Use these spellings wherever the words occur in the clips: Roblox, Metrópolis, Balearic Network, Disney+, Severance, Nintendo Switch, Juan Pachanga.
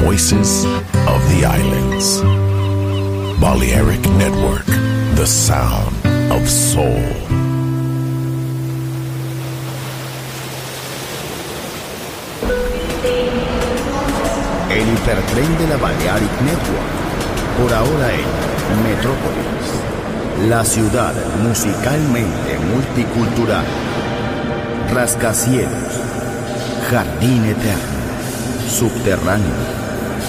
voices of the islands. Balearic Network, the sound of soul. El hipertren de la Balearic Network, por ahora en Metrópolis, la ciudad musicalmente multicultural, rascacielos, jardín eterno, subterráneo,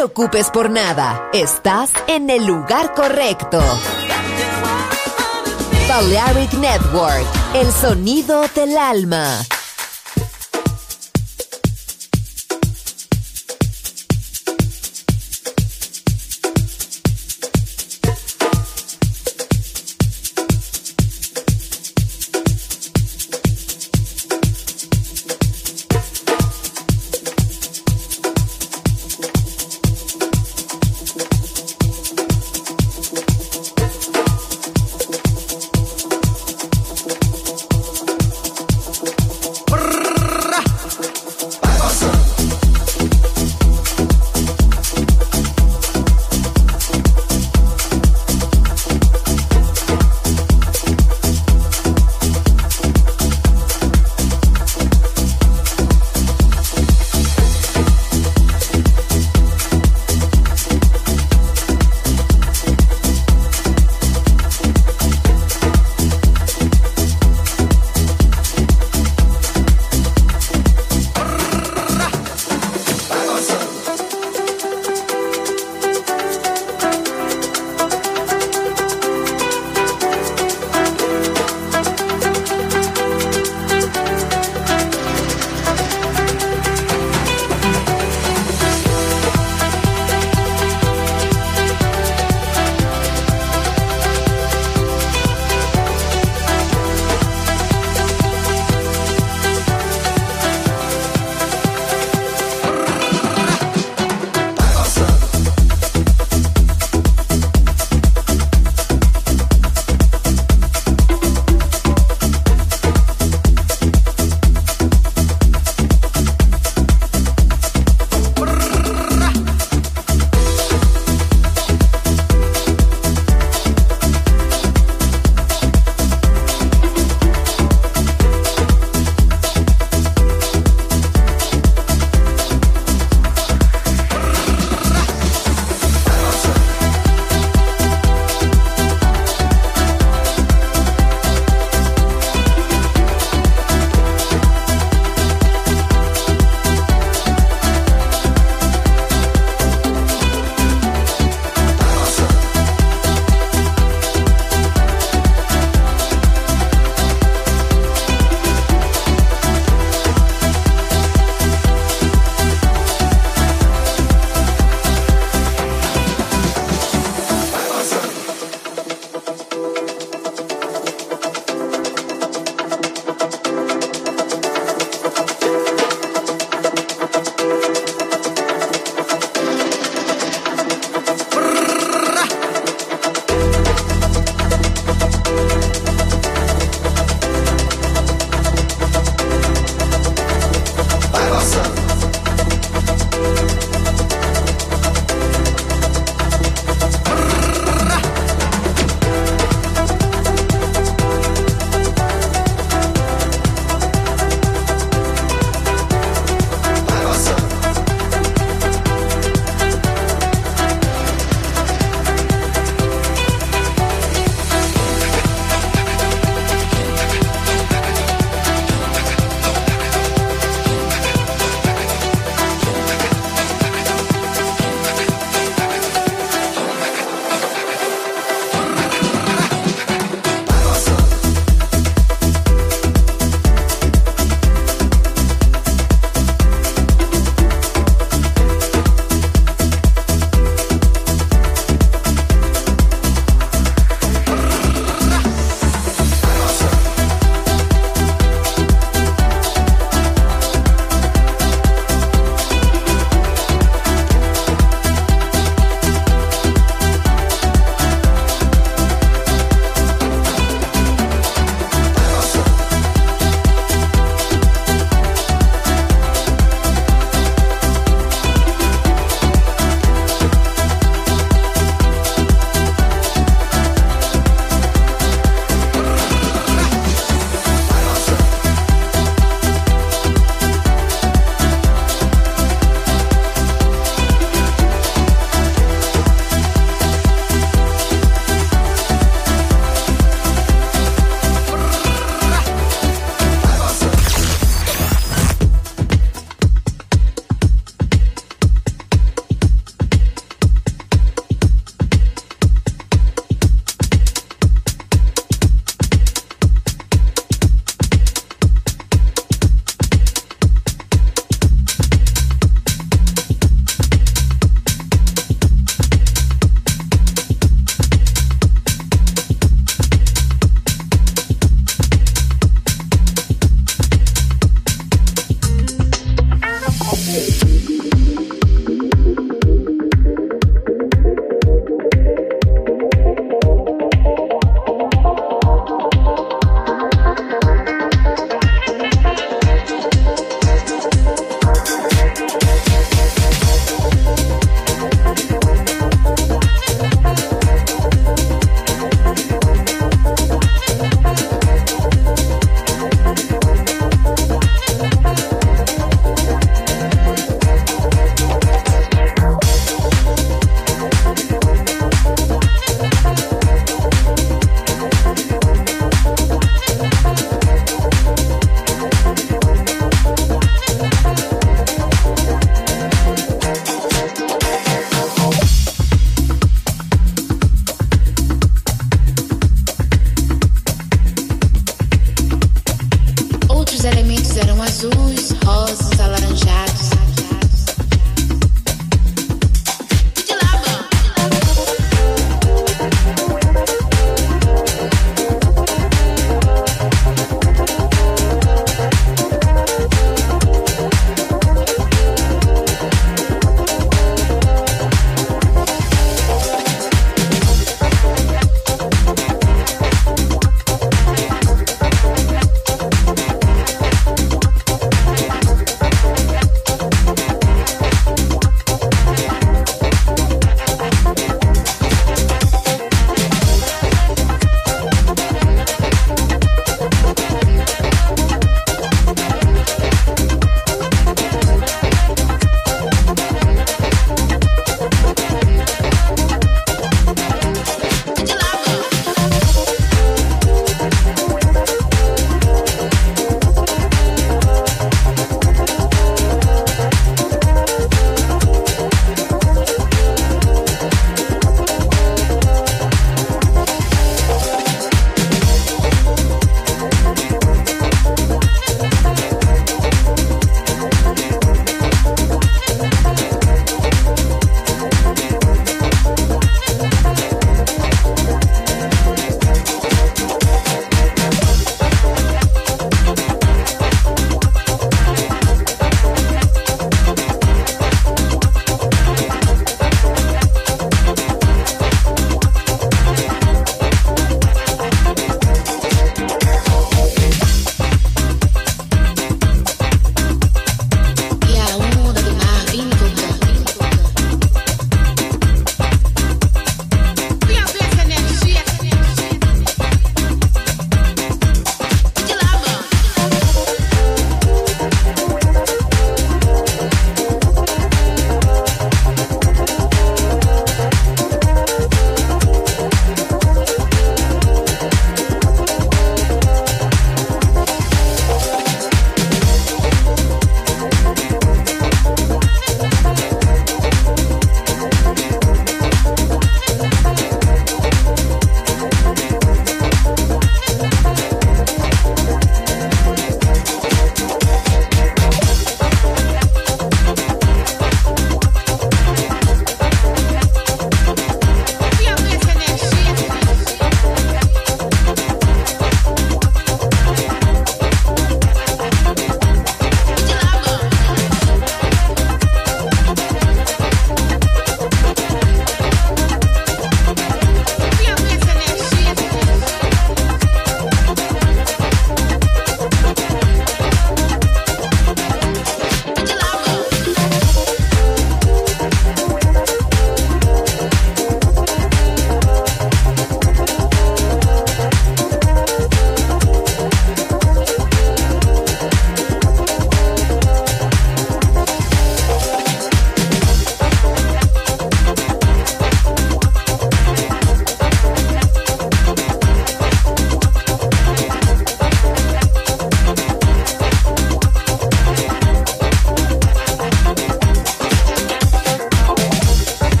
preocupes por nada, estás en el lugar correcto. Balearic Network, el sonido del alma.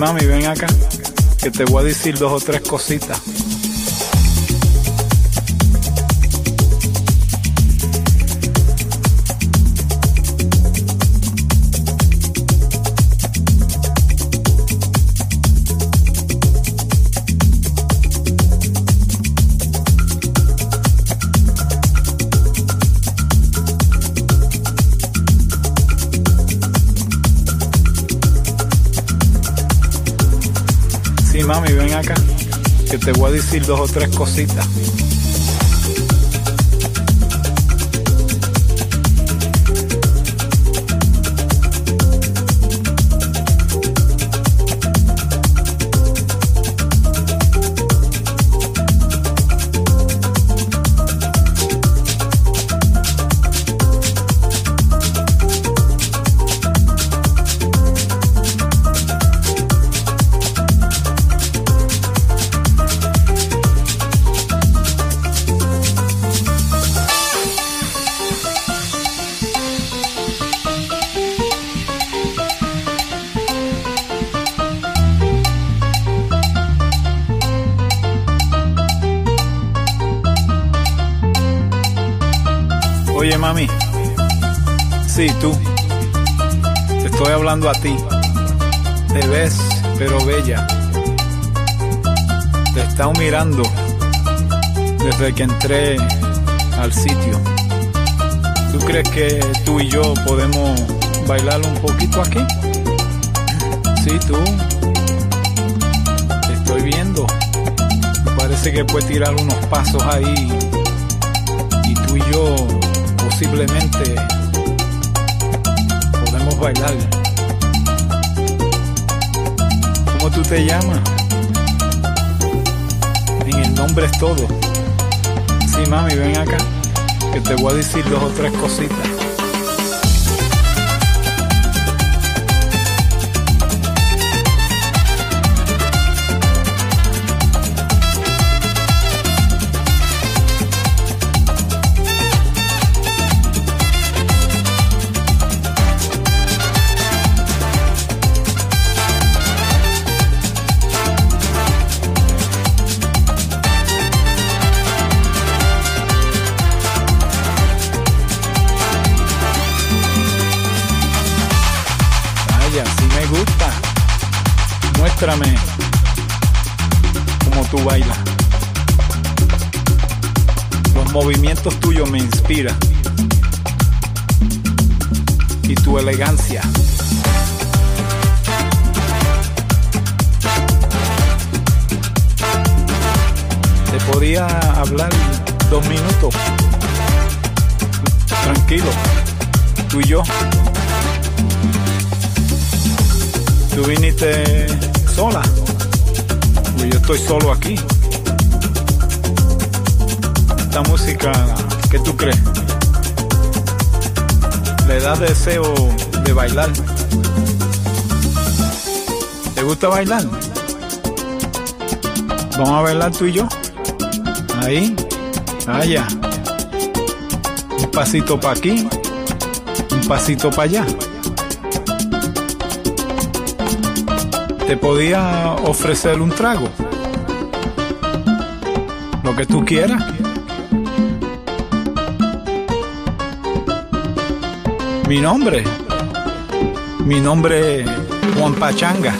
Mami, ven acá, que te voy a decir 2 o 3 cositas. Mami, ven acá, que te voy a decir 2 o 3 cositas. Oye, mami, sí, tú, te estoy hablando a ti, te ves pero bella, te he estado mirando desde que entré al sitio. ¿Tú crees que tú y yo podemos bailar un poquito aquí? Sí, tú, te estoy viendo, me parece que puedes tirar unos pasos ahí y tú y yo posiblemente podemos bailar. ¿Cómo tú te llamas? En el nombre es todo. Sí, mami, ven acá, que te voy a decir 2 o 3 cositas. Muéstrame cómo tú bailas. Los movimientos tuyos me inspiran. Y tu elegancia. Te podía hablar 2 minutos. Tranquilo, tú y yo. Tú viniste sola, pues yo estoy solo aquí. Esta música, ¿qué tú crees? Le da deseo de bailar. ¿Te gusta bailar? Vamos a bailar tú y yo. Ahí, allá. Un pasito para aquí, un pasito para allá. Te podía ofrecer un trago, lo que tú quieras. Mi nombre es Juan Pachanga.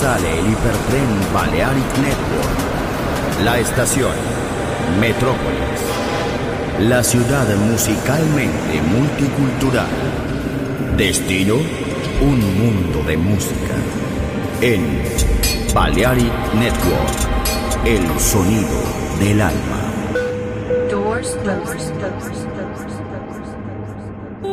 sale el hipertren Balearic Network. La estación Metrópolis, la ciudad musicalmente multicultural. Destino, un mundo de música. En Balearic Network, el sonido del alma. Doors closed.